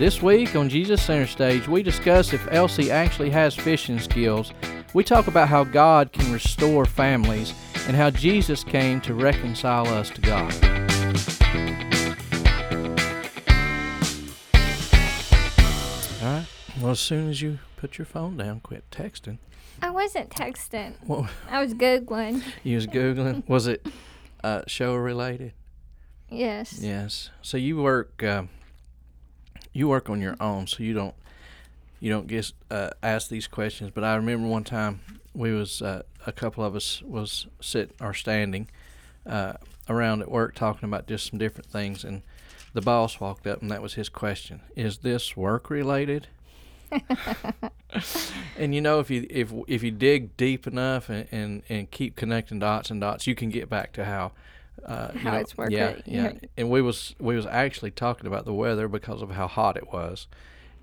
This week on Jesus Center Stage, we discuss if Elsie actually has fishing skills. We talk about how God can restore families and how Jesus came to reconcile us to God. All right. Well, as soon as you put your phone down, quit texting. I wasn't texting. Well, I was Googling. You was Googling? Was it show related? Yes. Yes. So you work on your own, so you don't get asked these questions. But I remember one time we was a couple of us was sitting or standing around at work talking about just some different things, and the boss walked up, and that was his question: "Is this work related?" And you know, if you dig deep enough and keep connecting dots and dots, you can get back to how it's working. Yeah. And we was actually talking about the weather because of how hot it was,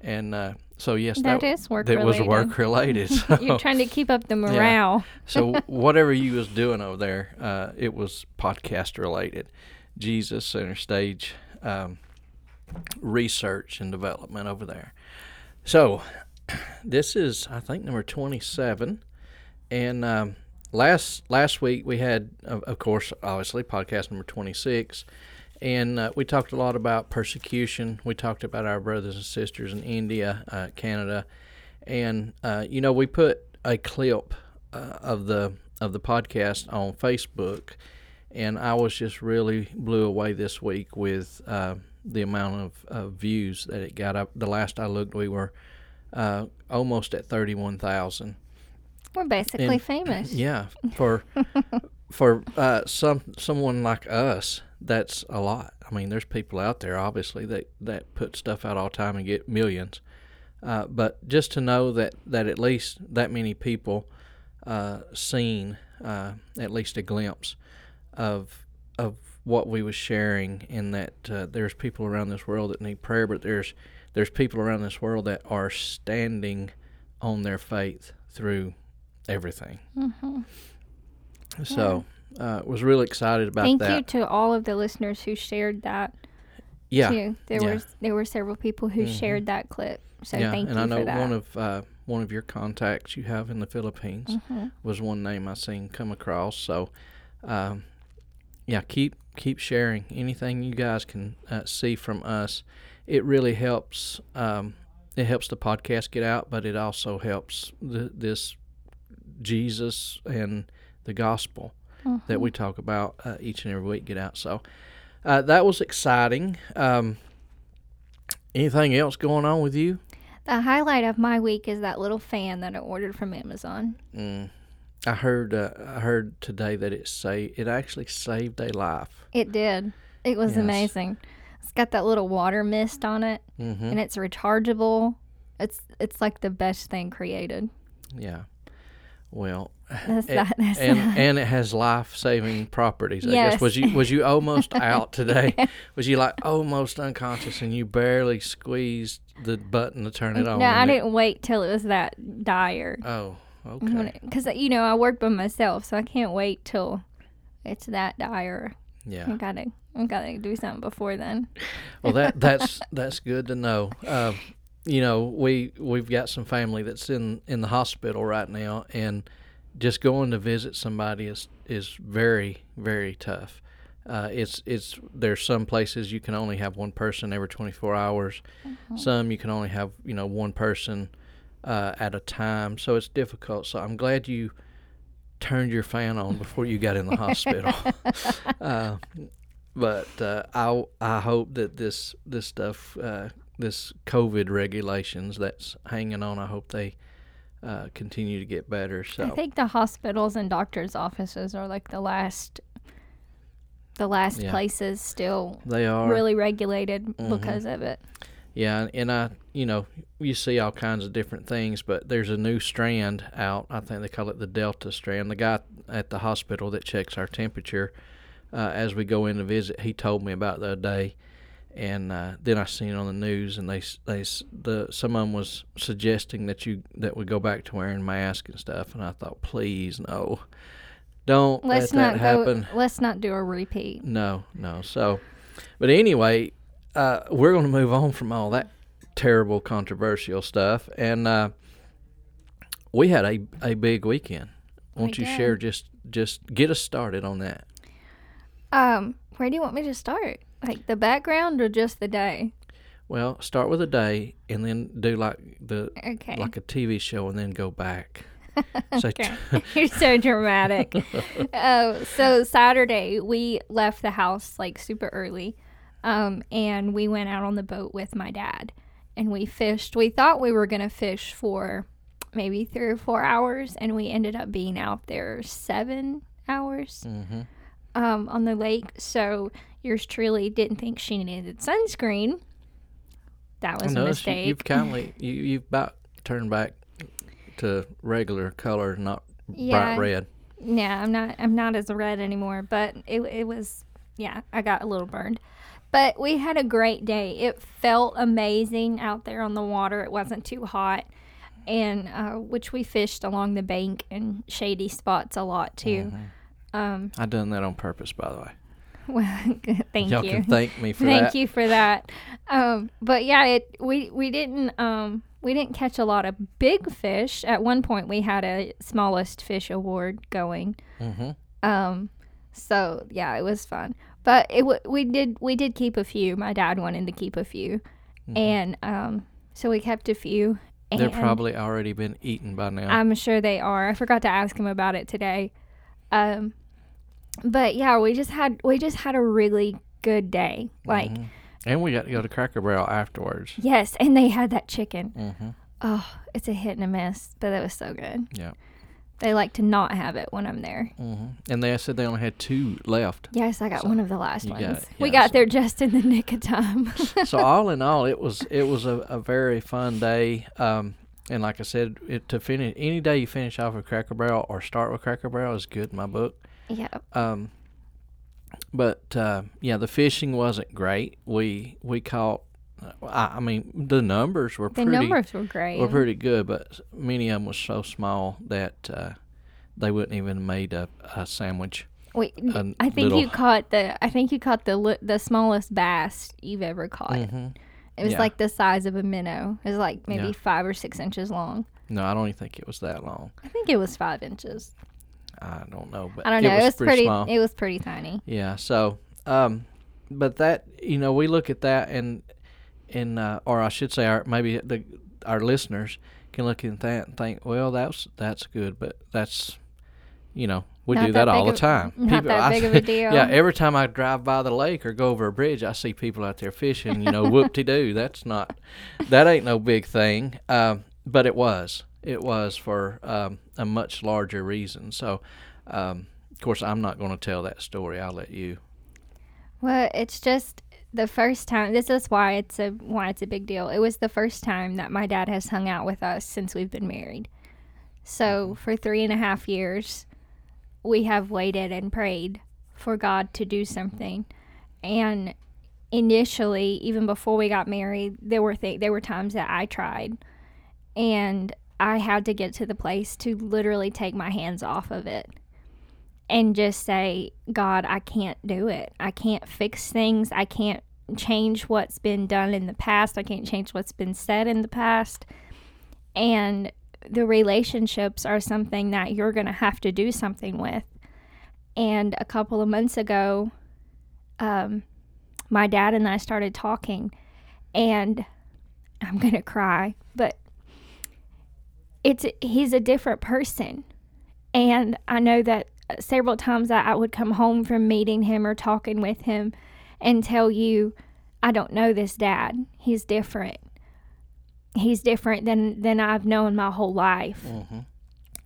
and so yes, that is work. That was work related. So. You're trying to keep up the morale. Yeah. So whatever you was doing over there, it was podcast related. Jesus Center Stage research and development over there. So this is I think number 27, and. Last week we had, of course, obviously, podcast number 26, and we talked a lot about persecution. We talked about our brothers and sisters in India, Canada, and you know, we put a clip of the podcast on Facebook, and I was just really blew away this week with the amount of views that it got up. The last I looked, we were almost at 31,000. We're basically famous. Yeah, for someone like us, that's a lot. I mean, there's people out there, obviously, that put stuff out all the time and get millions. But just to know that at least that many people seen at least a glimpse of what we was sharing, and that there's people around this world that need prayer, but there's people around this world that are standing on their faith through everything. Mm-hmm. So was really excited about that. Thank you to all of the listeners who shared that. Yeah, too. There were several people who shared that clip. So thank you for that. And I know one of your contacts you have in the Philippines was one name I seen come across. So keep sharing anything you guys can see from us. It really helps. It helps the podcast get out, but it also helps this. Jesus and the gospel that we talk about each and every week get out. So that was exciting. Anything else going on with you? The highlight of my week is that little fan that I ordered from Amazon. I heard today that it actually saved a life. It did. It was amazing. It's got that little water mist on it, and it's rechargeable. It's like the best thing created. Yeah. Well, and it has life-saving properties. I guess was you almost out today? Was you like almost unconscious and you barely squeezed the button to turn it on? No, I didn't wait till it was that dire. Oh, okay. Because I work by myself, so I can't wait till it's that dire. Yeah, I gotta do something before then. Well, that's good to know. You know, we've got some family that's in the hospital right now, and just going to visit somebody is very, very tough. There's some places you can only have one person every 24 hours. Some you can only have, one person at a time. So it's difficult. So I'm glad you turned your fan on before you got in the hospital. But I hope that this stuff... this COVID regulations that's hanging on, I hope they continue to get better. So I think the hospitals and doctors' offices are like the last places still. They are really regulated because of it. Yeah, and I, you see all kinds of different things, but there's a new strand out. I think they call it the Delta strand. The guy at the hospital that checks our temperature as we go in to visit, he told me about the other day. And then I seen it on the news, and someone was suggesting that we go back to wearing masks and stuff. And I thought, please, no, don't let that happen. Let's not do a repeat. No. So, but anyway, we're going to move on from all that terrible, controversial stuff. And we had a big weekend. Won't you share, just get us started on that. Where do you want me to start? Like the background or just the day? Well, start with a day and then do like a TV show and then go back. Okay. You're so dramatic. So Saturday, we left the house like super early, and we went out on the boat with my dad, and we fished. We thought we were going to fish for maybe 3 or 4 hours, and we ended up being out there 7 hours on the lake. So yours truly didn't think she needed sunscreen. That was a mistake. You've about turned back to regular color, not bright red. Yeah, I'm not as red anymore, but it was, I got a little burned. But we had a great day. It felt amazing out there on the water. It wasn't too hot, and which we fished along the bank and shady spots a lot too. Mm-hmm. I done that on purpose, by the way. Well, thank you. Y'all can thank me for that. Thank you for that. But yeah, we didn't catch a lot of big fish. At one point, we had a smallest fish award going. Mm-hmm. So yeah, it was fun. But we did keep a few. My dad wanted to keep a few, and so we kept a few. And they're probably already been eaten by now. I'm sure they are. I forgot to ask him about it today. But yeah, we just had a really good day. Like, and we got to go to Cracker Barrel afterwards. Yes, and they had that chicken. Mm-hmm. Oh, it's a hit and a miss, but it was so good. Yeah, they like to not have it when I'm there. Mm-hmm. And they said they only had 2 left. Yes, I got one of the last ones. We got there just in the nick of time. So all in all, it was a very fun day. And like I said, any day you finish off with Cracker Barrel or start with Cracker Barrel is good in my book. Yeah. But the fishing wasn't great. We caught. I mean, the numbers were pretty. The numbers were great. Were pretty good, but many of them were so small that they wouldn't even made a sandwich. I think you caught the smallest bass you've ever caught. Mm-hmm. It was like the size of a minnow. It was like maybe 5 or 6 inches long. No, I don't even think it was that long. I think it was 5 inches. I don't know, but it was pretty small. It was pretty tiny. Yeah, so, but that, we look at that and or I should say our listeners can look at that and think, well, that's good, but that's, we do that all the time. Not that big of a deal. Yeah, every time I drive by the lake or go over a bridge, I see people out there fishing, whoop-de-doo. That ain't no big thing, but it was. It was for a much larger reason. So, of course, I'm not going to tell that story. I'll let you. Well, it's just the first time. This is why it's a big deal. It was the first time that my dad has hung out with us since we've been married. So for 3.5 years, we have waited and prayed for God to do something. And initially, even before we got married, there were times that I tried. And I had to get to the place to literally take my hands off of it and just say, God, I can't do it. I can't fix things. I can't change what's been done in the past. I can't change what's been said in the past. And the relationships are something that you're going to have to do something with. And a couple of months ago, my dad and I started talking, and I'm going to cry, but he's a different person. And I know that several times I would come home from meeting him or talking with him and tell you, I don't know this dad. He's different. He's different than I've known my whole life. Mm-hmm.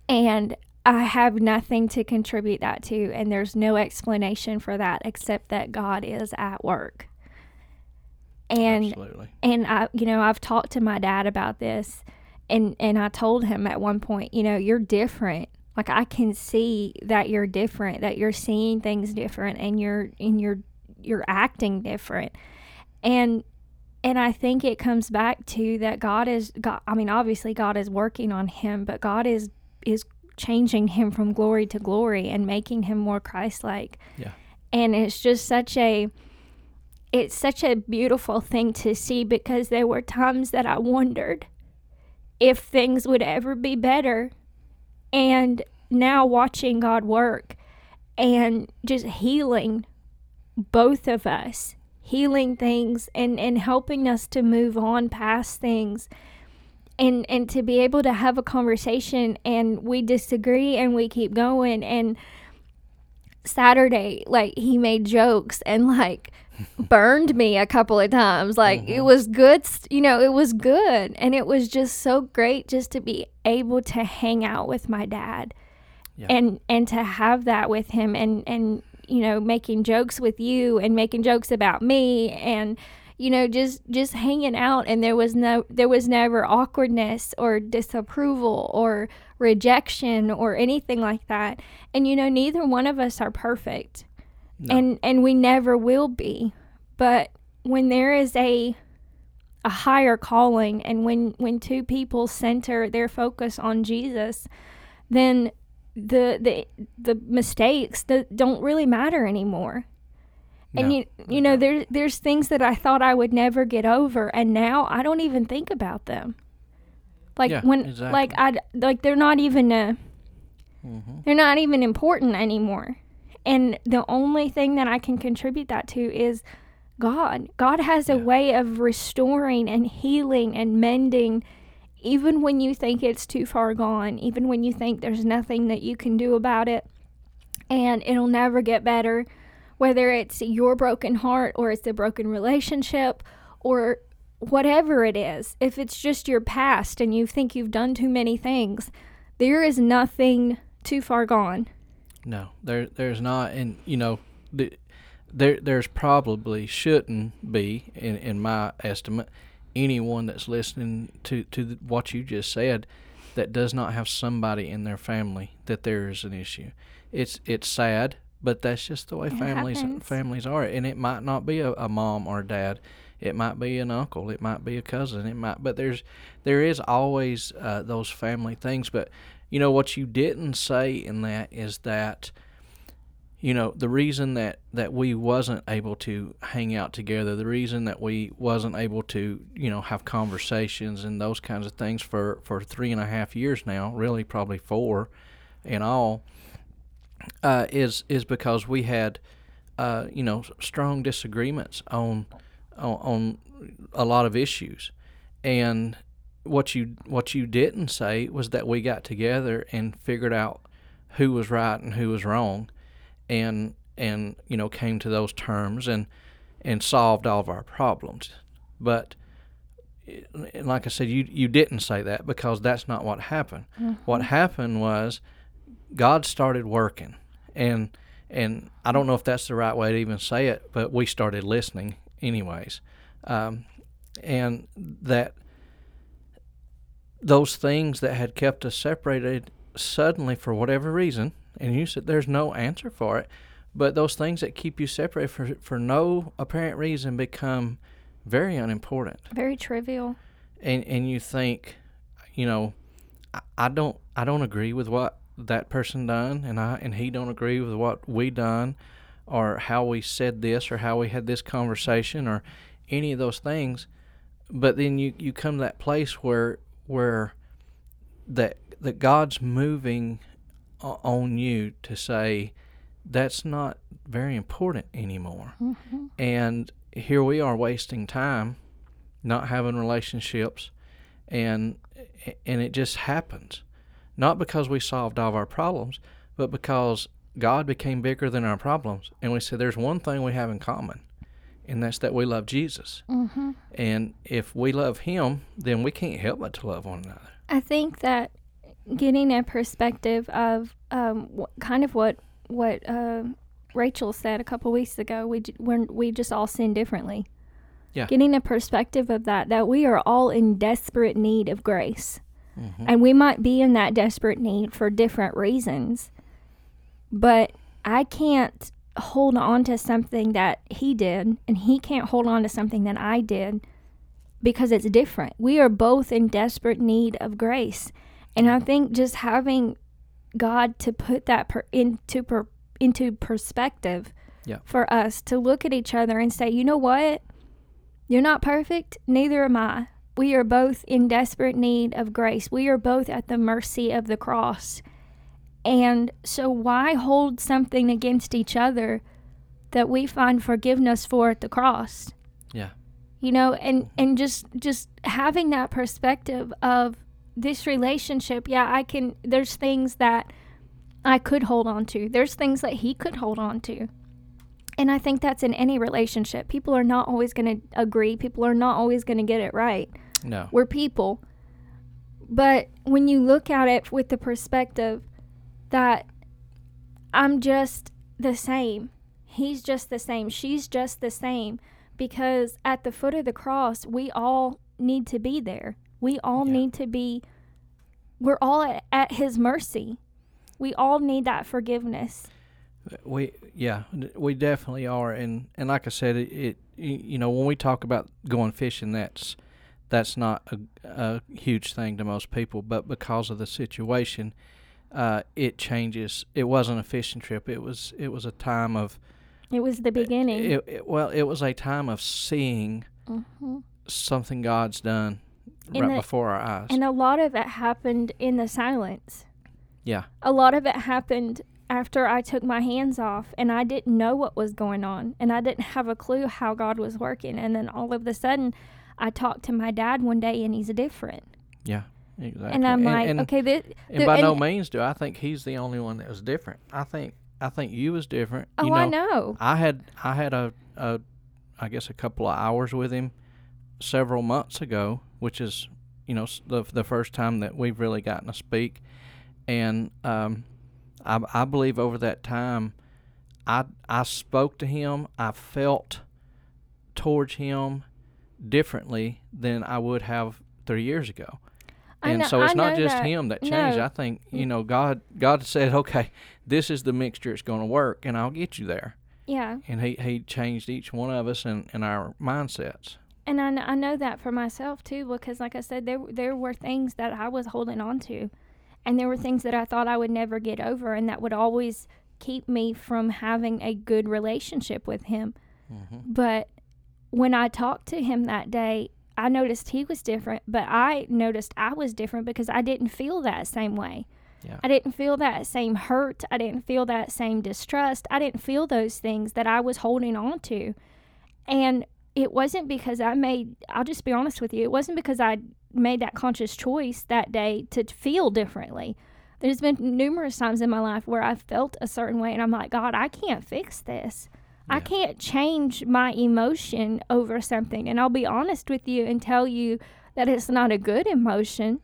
And I have nothing to contribute that to. And there's no explanation for that except that God is at work. And, absolutely. And I've talked to my dad about this. And I told him at one point, you're different. Like, I can see that you're different, that you're seeing things different, and you're acting different. And I think it comes back to that obviously God is working on him, but God is changing him from glory to glory and making him more Christ-like. Yeah. And it's just such a it's such a beautiful thing to see, because there were times that I wondered if things would ever be better. And now watching God work and just healing both of us, healing things and helping us to move on past things and to be able to have a conversation, and we disagree and we keep going. And Saturday, like, he made jokes and like burned me a couple of times. Like, it was good, it was good. And it was just so great just to be able to hang out with my dad and to have that with him and, making jokes with you and making jokes about me and, just hanging out. And there was never awkwardness or disapproval or rejection or anything like that. And, neither one of us are perfect. No. And we never will be. But when there is a higher calling, and when two people center their focus on Jesus, then the mistakes that don't really matter anymore. No. And there's things that I thought I would never get over, and now I don't even think about them. They're not even they're not even important anymore. And the only thing that I can contribute that to is God. God has a way of restoring and healing and mending, even when you think it's too far gone, even when you think there's nothing that you can do about it and it'll never get better, whether it's your broken heart or it's a broken relationship or whatever it is. If it's just your past and you think you've done too many things, there is nothing too far gone. No, there's not. And, there's probably shouldn't be, in my estimate, anyone that's listening to what you just said that does not have somebody in their family that there is an issue. It's sad, but that's just the way families are. And it might not be a mom or a dad. It might be an uncle. It might be a cousin. But there is always those family things. But what you didn't say in that is that the reason that we wasn't able to hang out together, the reason that we wasn't able to, have conversations and those kinds of things for 3.5 years now, really probably 4 in all, is because we had, strong disagreements on a lot of issues. And what you didn't say was that we got together and figured out who was right and who was wrong, and came to those terms and solved all of our problems. But like I said, you didn't say that, because that's not what happened. Mm-hmm. What happened was God started working, and I don't know if that's the right way to even say it, but we started listening anyways, and that those things that had kept us separated suddenly, for whatever reason, and you said there's no answer for it, but those things that keep you separate for no apparent reason become very unimportant, very trivial, and you think, I don't agree with what that person done, and he don't agree with what we done, or how we said this, or how we had this conversation, or any of those things. But then you come to that place where that God's moving on you to say, that's not very important anymore. Mm-hmm. And here we are wasting time, not having relationships, and it just happens. Not because we solved all of our problems, but because God became bigger than our problems. And we said, there's one thing we have in common, and that's that we love Jesus. Mm-hmm. And if we love Him, then we can't help but to love one another. I think that getting a perspective of what Rachel said a couple weeks ago, we just all sin differently. Yeah. Getting a perspective of that we are all in desperate need of grace. Mm-hmm. And we might be in that desperate need for different reasons, but I can't hold on to something that he did, and he can't hold on to something that I did, because it's different. We are both in desperate need of grace. And I think just having God to put that into perspective yeah. for us to look at each other and say, you know what? You're not perfect. Neither am I. We are both in desperate need of grace. We are both at the mercy of the cross. And so why hold something against each other that we find forgiveness for at the cross? Yeah. You know, and just having that perspective of this relationship, yeah, I can, there's things that I could hold on to. There's things that he could hold on to. And I think that's in any relationship. People are not always going to agree. People are not always going to get it right. No. We're people. But when you look at it with the perspective that I'm just the same, he's just the same, she's just the same, because at the foot of the cross, we all need to be there. We all yeah. need to be, we're all at his mercy. We all need that forgiveness. We definitely are, and like I said, it you know, when we talk about going fishing, that's not a huge thing to most people, but because of the situation, it changes. It wasn't a fishing trip. It was a time of. It was the beginning. It was a time of seeing mm-hmm. something God's done before our eyes, and a lot of it happened in the silence. Yeah, a lot of it happened. After I took my hands off and I didn't know what was going on and I didn't have a clue how God was working. And then all of a sudden I talked to my dad one day and he's different. Yeah, exactly. And I'm like, okay. No means do I think he's the only one that was different. I think you was different. Oh, you know, I know. I had I guess a couple of hours with him several months ago, which is, you know, the first time that we've really gotten to speak. And, I believe over that time, I spoke to him. I felt towards him differently than I would have 3 years ago. So it's not just him that changed. No. I think, you know, God said, okay, this is the mixture. It's going to work, and I'll get you there. Yeah. And he changed each one of us and our mindsets. And I know that for myself, too, because like I said, there were things that I was holding on to. And there were things that I thought I would never get over, and that would always keep me from having a good relationship with him. Mm-hmm. But when I talked to him that day, I noticed he was different, but I noticed I was different because I didn't feel that same way. Yeah. I didn't feel that same hurt. I didn't feel that same distrust. I didn't feel those things that I was holding on to. And it wasn't because I'll just be honest with you, it wasn't because I made that conscious choice that day to feel differently. There's been numerous times in my life where I felt a certain way and I'm like, God, I can't fix this. Yeah. I can't change my emotion over something. And I'll be honest with you and tell you that it's not a good emotion,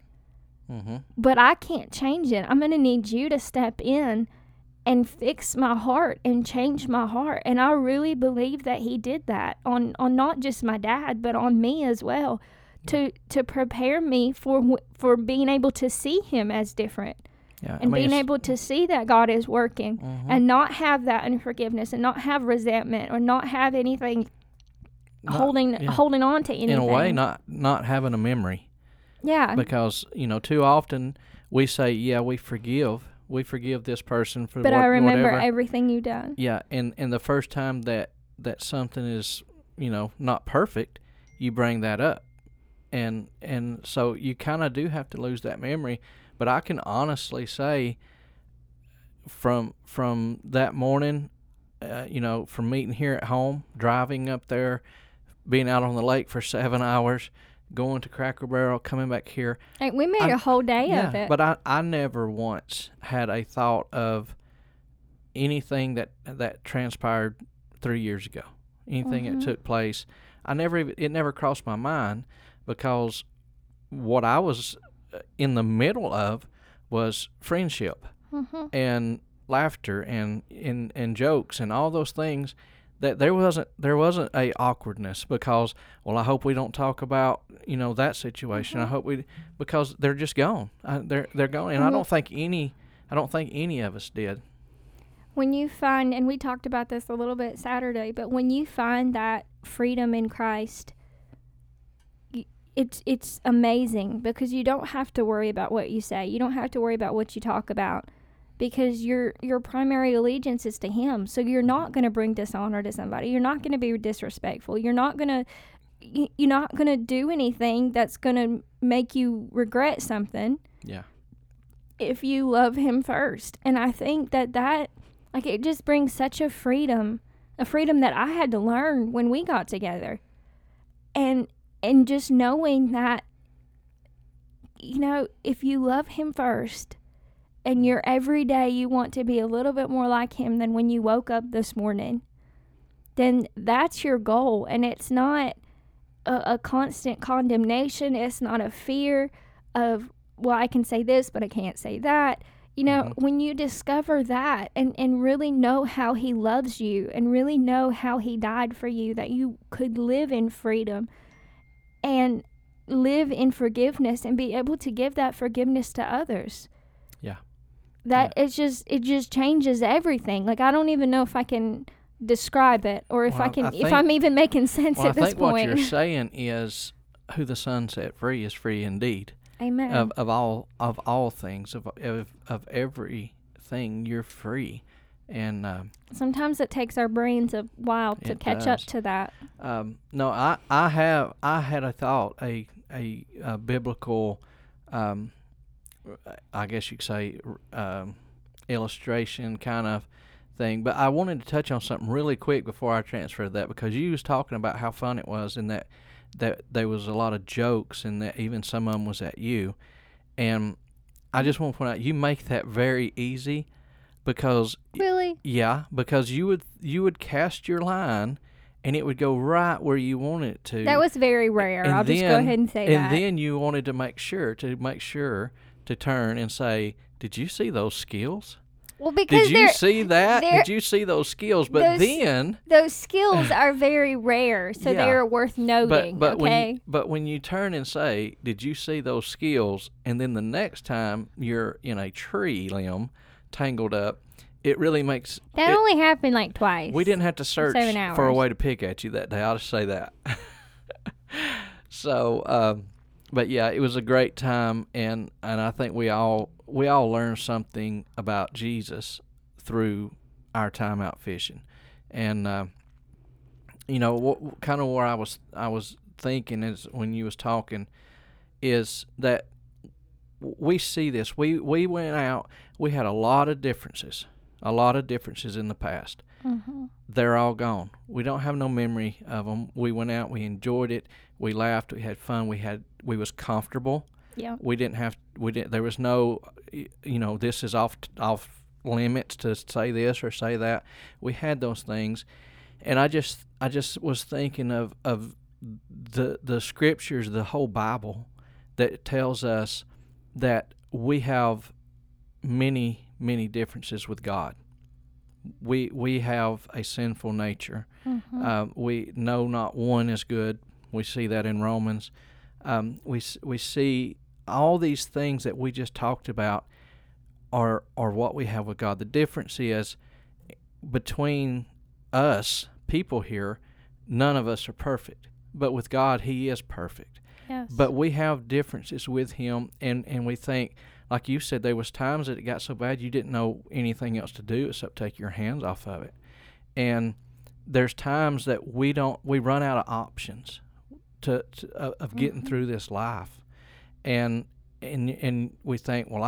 mm-hmm. but I can't change it. I'm going to need you to step in and fix my heart and change my heart. And I really believe that he did that on not just my dad, but on me as well. To prepare me for being able to see him as different, being able to see that God is working, mm-hmm. and not have that unforgiveness and not have resentment or not have anything holding on to anything. In a way, not having a memory. Yeah. Because you know, too often we say, "Yeah, we forgive this person for," but I remember whatever. Everything you done. Yeah, and the first time that something is, you know, not perfect, you bring that up. And so you kind of do have to lose that memory, but I can honestly say from that morning, you know, from meeting here at home, driving up there, being out on the lake for 7 hours, going to Cracker Barrel, coming back here. Like we made a whole day of it. But I never once had a thought of anything that transpired 3 years ago, anything mm-hmm. that took place. It never crossed my mind. Because what I was in the middle of was friendship mm-hmm. and laughter and jokes and all those things that there wasn't a awkwardness because, well, I hope we don't talk about, you know, that situation. Mm-hmm. I hope because they're just gone. They're gone, and mm-hmm. I don't think any of us did. When you find, and we talked about this a little bit Saturday, but when you find that freedom in Christ, it's amazing because you don't have to worry about what you say. You don't have to worry about what you talk about. because your primary allegiance is to him. So you're not going to bring dishonor to somebody. You're not going to be disrespectful. You're not going to do anything that's going to make you regret something. Yeah. If you love him first. And I think that like, it just brings such a freedom that I had to learn when we got together. And just knowing that, you know, if you love him first and you're every day you want to be a little bit more like him than when you woke up this morning, then that's your goal. And it's not a constant condemnation. It's not a fear of, well, I can say this, but I can't say that. You know, mm-hmm. when you discover that and really know how he loves you and really know how he died for you, that you could live in freedom and live in forgiveness and be able to give that forgiveness to others. Yeah. It just changes everything. Like, I don't even know if I can describe it or if I'm even making sense at this point. Well, I think what you're saying is, who the Son set free is free indeed. Amen. Of all things, of everything, you're free, and sometimes it takes our brains a while to catch up to that. No, I had a thought, a biblical, I guess you could say, illustration kind of thing. But I wanted to touch on something really quick before I transfer to that, because you was talking about how fun it was in that. That there was a lot of jokes, and that even some of them was at you. And I just want to point out, you make that very easy, because really, yeah, because you would cast your line, and it would go right where you wanted it to. That was very rare. And I'll just go ahead and say that. And then you wanted to make sure to turn and say, "Did you see those skills?" Well, because did you see that? Did you see those skills? But then those skills are very rare, so yeah, they are worth noting. But okay. When you turn and say, "Did you see those skills?" and then the next time you're in a tree limb, tangled up, it really makes that only happened like twice. We didn't have to search for a way to pick at you that day. I'll just say that. So, but yeah, it was a great time, and I think we all learn something about Jesus through our time out fishing. And you know, what kind of where I was thinking is when you was talking is that we see this. We went out. We had a lot of differences in the past. Mm-hmm. They're all gone. We don't have no memory of them. We went out. We enjoyed it. We laughed. We had fun. We was comfortable. Yeah. There was no, you know, this is off limits to say this or say that. We had those things, and I just was thinking of the scriptures, the whole Bible, that tells us that we have many differences with God. We have a sinful nature. Mm-hmm. We know not one is good. We see that in Romans. We see. All these things that we just talked about are what we have with God. The difference is between us, people here, none of us are perfect. But with God, He is perfect. Yes. But we have differences with Him, and we think, like you said, there was times that it got so bad you didn't know anything else to do except take your hands off of it. And there's times that we run out of options of getting mm-hmm. through this life. And we think, well,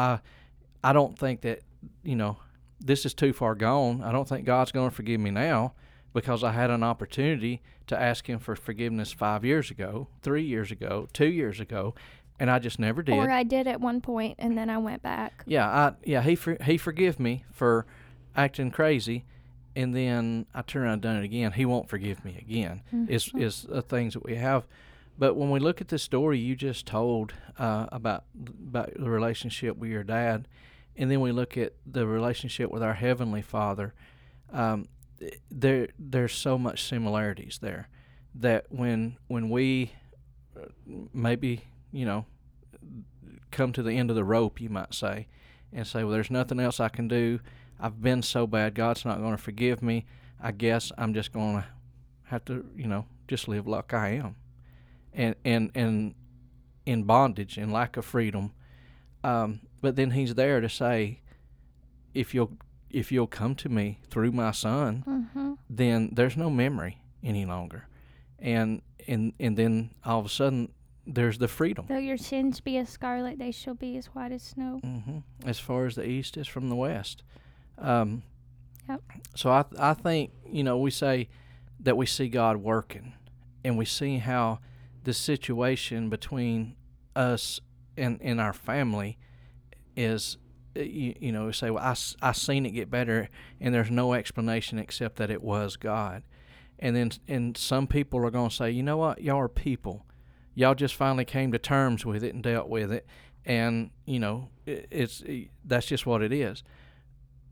I don't think that, you know, this is too far gone. I don't think God's going to forgive me now, because I had an opportunity to ask Him for forgiveness 5 years ago, 3 years ago, 2 years ago, and I just never did. Or I did at one point, and then I went back. Yeah, He forgive me for acting crazy, and then I turn around and done it again. He won't forgive me again. Mm-hmm. Is the things that we have. But when we look at the story you just told about the relationship with your dad, and then we look at the relationship with our Heavenly Father, there's so much similarities there, that when we maybe, you know, come to the end of the rope, you might say, and say, well, there's nothing else I can do. I've been so bad. God's not going to forgive me. I guess I'm just going to have to, you know, just live like I am. And in bondage and lack of freedom, but then He's there to say, if you'll come to me through my son, mm-hmm. then there's no memory any longer. And then all of a sudden, there's the freedom. Though your sins be as scarlet, they shall be as white as snow. Mm-hmm. As far as the east is from the west. Yep. So I think, we say that we see God working, and we see how the situation between us and our family is, we say, well, I seen it get better, and there's no explanation except that it was God. And then some people are going to say, you know what, y'all are people. Y'all just finally came to terms with it and dealt with it, and, that's just what it is.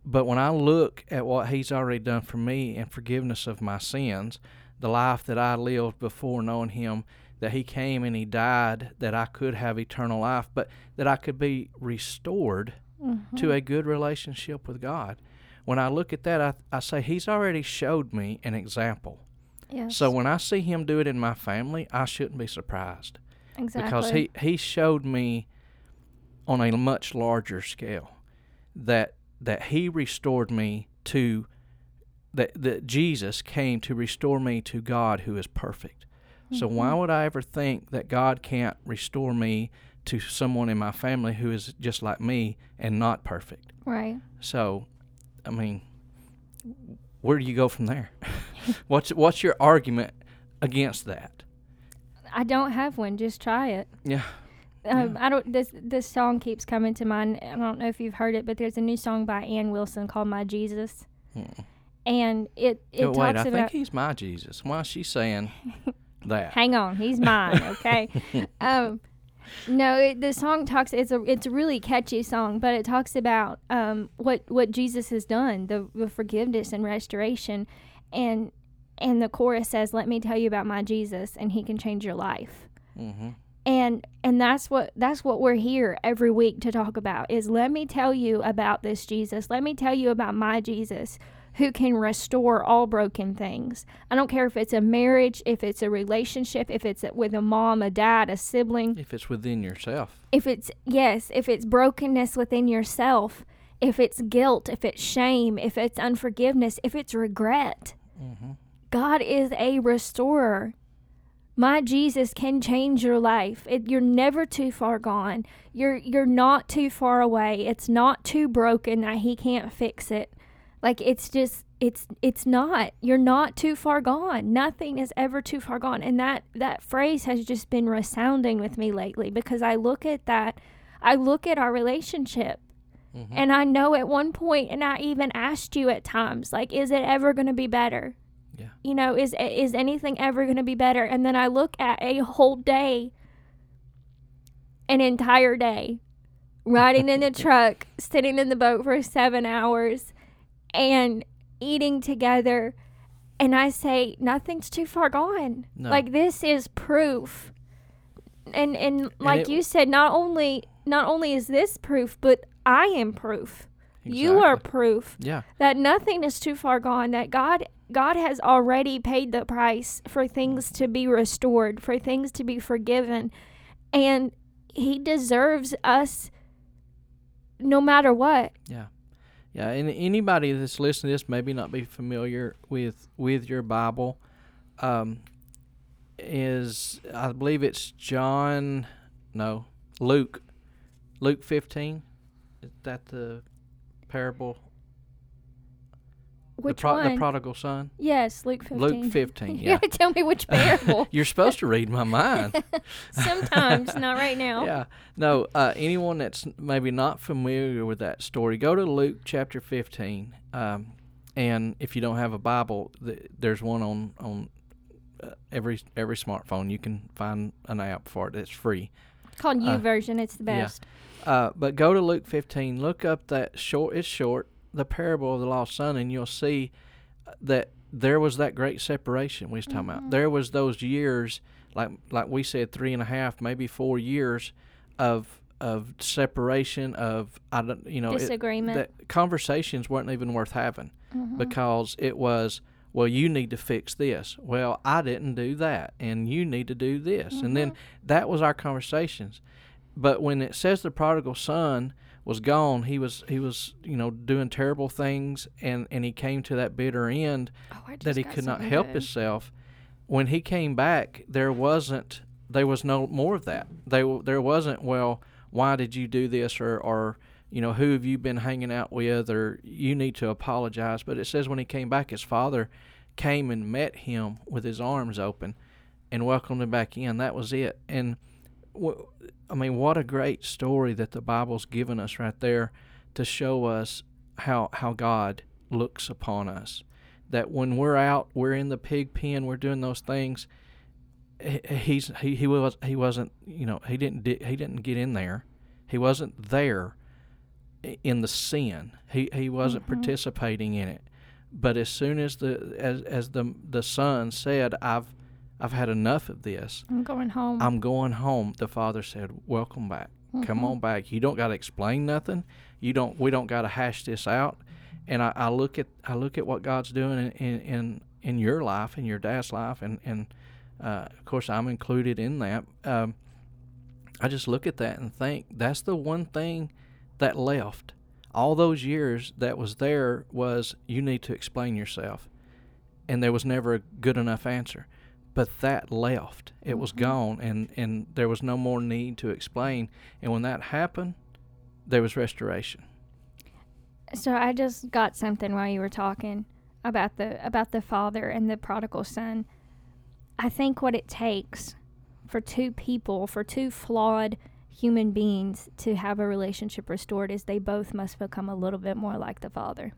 But when I look at what he's already done for me and forgiveness of my sins, the life that I lived before knowing him, that he came and he died, that I could have eternal life, but that I could be restored mm-hmm. to a good relationship with God. When I look at that, I say, he's already showed me an example. Yes. So when I see him do it in my family, I shouldn't be surprised. Exactly. Because he showed me on a much larger scale that he restored me to, that Jesus came to restore me to God who is perfect. Mm-hmm. So why would I ever think that God can't restore me to someone in my family who is just like me and not perfect? Right. So, where do you go from there? What's your argument against that? I don't have one. Just try it. Yeah. I don't. This song keeps coming to mind. I don't know if you've heard it, but there's a new song by Ann Wilson called "My Jesus," and it talks about. I think he's my Jesus. Why is she saying that? Hang on, he's mine. Okay. The song talks. It's a really catchy song, but it talks about what Jesus has done, the forgiveness and restoration, and the chorus says, "Let me tell you about my Jesus, and he can change your life." Mm-hmm. And that's what we're here every week to talk about is let me tell you about this Jesus. Let me tell you about my Jesus who can restore all broken things. I don't care if it's a marriage, if it's a relationship, if it's with a mom, a dad, a sibling. If it's within yourself. If it's brokenness within yourself, if it's guilt, if it's shame, if it's unforgiveness, if it's regret. Mm-hmm. God is a restorer. My Jesus can change your life. You're never too far gone. You're not too far away. It's not too broken that he can't fix it. Like it's not. You're not too far gone. Nothing is ever too far gone. And that phrase has just been resounding with me lately because I look at that. I look at our relationship. Mm-hmm. And I know at one point, and I even asked you at times, like, is it ever going to be better? Yeah. Is anything ever going to be better? And then I look at a whole day, an entire day, riding in the truck, sitting in the boat for 7 hours, and eating together, and I say, nothing's too far gone. No. Like, this is proof. And like you said, not only is this proof, but I am proof. Exactly. You are proof. Yeah. That nothing is too far gone, that God has already paid the price for things to be restored, for things to be forgiven. And he deserves us no matter what. Yeah. Yeah. And anybody that's listening to this maybe not be familiar with your Bible, I believe it's Luke 15. Is that the parable? Which one? The prodigal son? Yes, Luke 15. Luke 15, yeah. You got to tell me which parable. You're supposed to read my mind. Sometimes, not right now. Yeah. No, anyone that's maybe not familiar with that story, go to Luke chapter 15. And if you don't have a Bible, there's one on every smartphone. You can find an app for it. It's free. It's called YouVersion. It's the best. Yeah. But go to Luke 15. Look up that short. It's short. The parable of the lost son, and you'll see that there was that great separation we was talking mm-hmm. about. There was those years, like we said, 3.5, maybe 4 years of separation of disagreement. Conversations weren't even worth having mm-hmm. because it was, well, you need to fix this. Well, I didn't do that, and you need to do this, mm-hmm. and then that was our conversations. But when it says the prodigal son was gone. He was doing terrible things, and he came to that bitter end that he could not help himself. When he came back, there was no more of that. There wasn't, well, why did you do this, or who have you been hanging out with, or you need to apologize. But it says when he came back, his father came and met him with his arms open and welcomed him back in. That was it. And what a great story that the Bible's given us right there to show us how God looks upon us. That when we're out, we're in the pig pen, we're doing those things, he didn't get in there. He wasn't there in the sin. He wasn't participating in it. But as soon as the son said, I've had enough of this. I'm going home. The father said, welcome back. Mm-hmm. Come on back. You don't got to explain nothing. We don't got to hash this out. And I look at what God's doing in your life, in your dad's life, and of course I'm included in that. I just look at that and think that's the one thing that left. All those years that was there was you need to explain yourself. And there was never a good enough answer. But that left. It was gone, and there was no more need to explain. And when that happened, there was restoration. So I just got something while you were talking about the father and the prodigal son. I think what it takes for two flawed human beings to have a relationship restored is they both must become a little bit more like the father.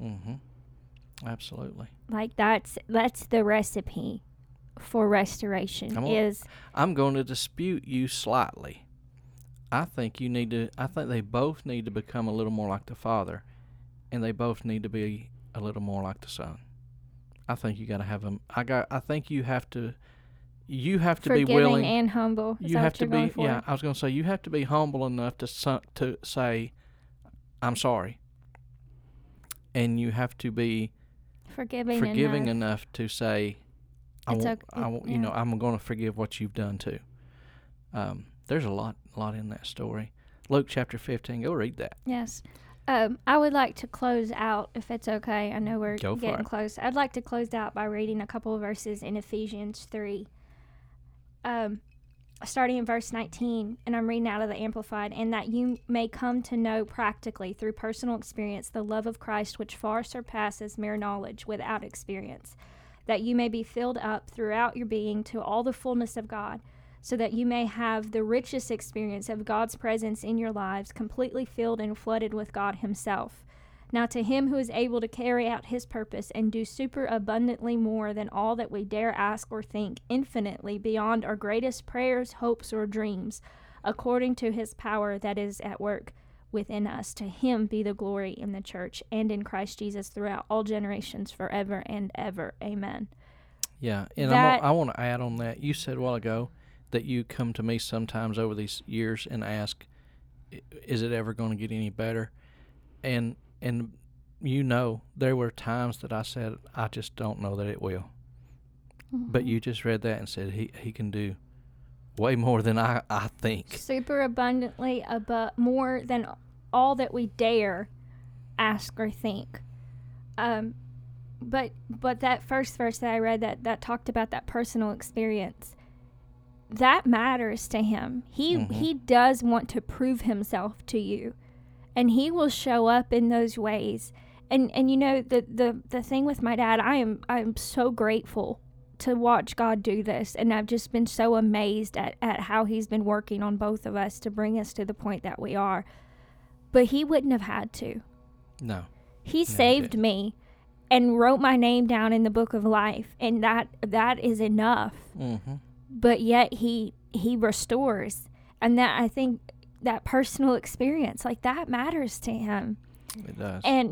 Mm-hmm. Absolutely. Like that's the recipe for restoration. I'm going to dispute you slightly. I think they both need to become a little more like the father, and they both need to be a little more like the son. I think you got to have them. I think you have to. You have to be willing and humble. You have to be. Yeah, I was going to say you have to be humble enough to say, "I'm sorry," and you have to be forgiving enough to say, I'm going to forgive what you've done too. There's a lot in that story. Luke chapter 15. Go read that. Yes. I would like to close out, if it's okay. I know we're getting close. I'd like to close out by reading a couple of verses in Ephesians 3. Starting in verse 19, and I'm reading out of the Amplified, and that you may come to know practically through personal experience the love of Christ, which far surpasses mere knowledge without experience, that you may be filled up throughout your being to all the fullness of God, so that you may have the richest experience of God's presence in your lives, completely filled and flooded with God himself. Now to him who is able to carry out his purpose and do super abundantly more than all that we dare ask or think, infinitely beyond our greatest prayers, hopes, or dreams, according to his power that is at work within us, to him be the glory in the church and in Christ Jesus throughout all generations, forever and ever. Amen. Yeah, and I want to add on that. You said a while ago that you come to me sometimes over these years and ask, is it ever going to get any better? And there were times that I said, I just don't know that it will. Mm-hmm. But you just read that and said, he can do way more than I think. Super abundantly above, more than all that we dare ask or think. But that first verse that I read that talked about that personal experience, that matters to him. He does want to prove himself to you, and he will show up in those ways. And the thing with my dad, I am so grateful to watch God do this, and I've just been so amazed at how he's been working on both of us to bring us to the point that we are. But he wouldn't have had to. No. He saved me and wrote my name down in the book of life, and that is enough. Mm-hmm. But yet he restores. And that, I think, that personal experience, like, that matters to him. It does. And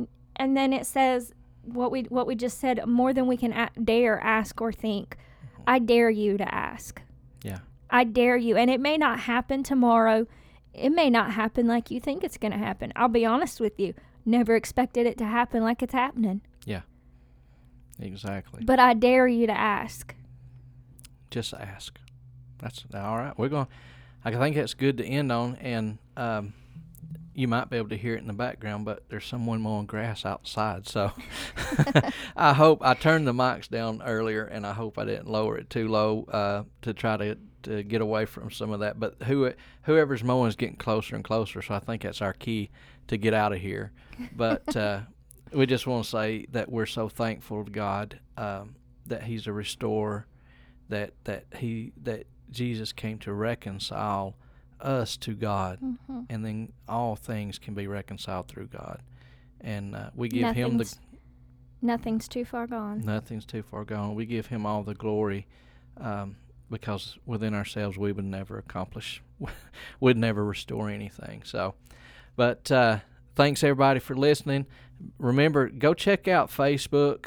then it says what we just said, more than we can dare ask or think. Mm-hmm. I dare you to ask. Yeah. I dare you. And it may not happen tomorrow. It may not happen like you think it's going to happen. I'll be honest with you. Never expected it to happen like it's happening. Yeah. Exactly. But I dare you to ask. Just ask. That's all right. I think that's good to end on. And you might be able to hear it in the background, but there's someone mowing grass outside. So I hope I turned the mics down earlier, and I hope I didn't lower it too low to try to get away from some of that. But whoever's mowing is getting closer and closer, so I think that's our key to get out of here. But we just want to say that we're so thankful to God that He's a restorer, that Jesus came to reconcile us to God, mm-hmm. and then all things can be reconciled through God. And we give Him the... Nothing's too far gone. Nothing's too far gone. We give Him all the glory, because within ourselves we would never accomplish, we'd never restore anything. So, but thanks everybody for listening. Remember, go check out Facebook.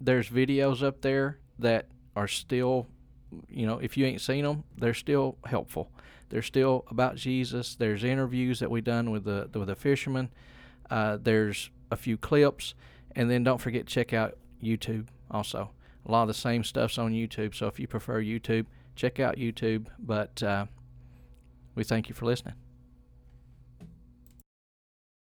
There's videos up there that are still, if you ain't seen them, they're still helpful. They're still about Jesus. There's interviews that we done with the fishermen. There's a few clips, and then don't forget to check out YouTube also. A lot of the same stuff's on YouTube. So if you prefer YouTube, check out YouTube. But we thank you for listening.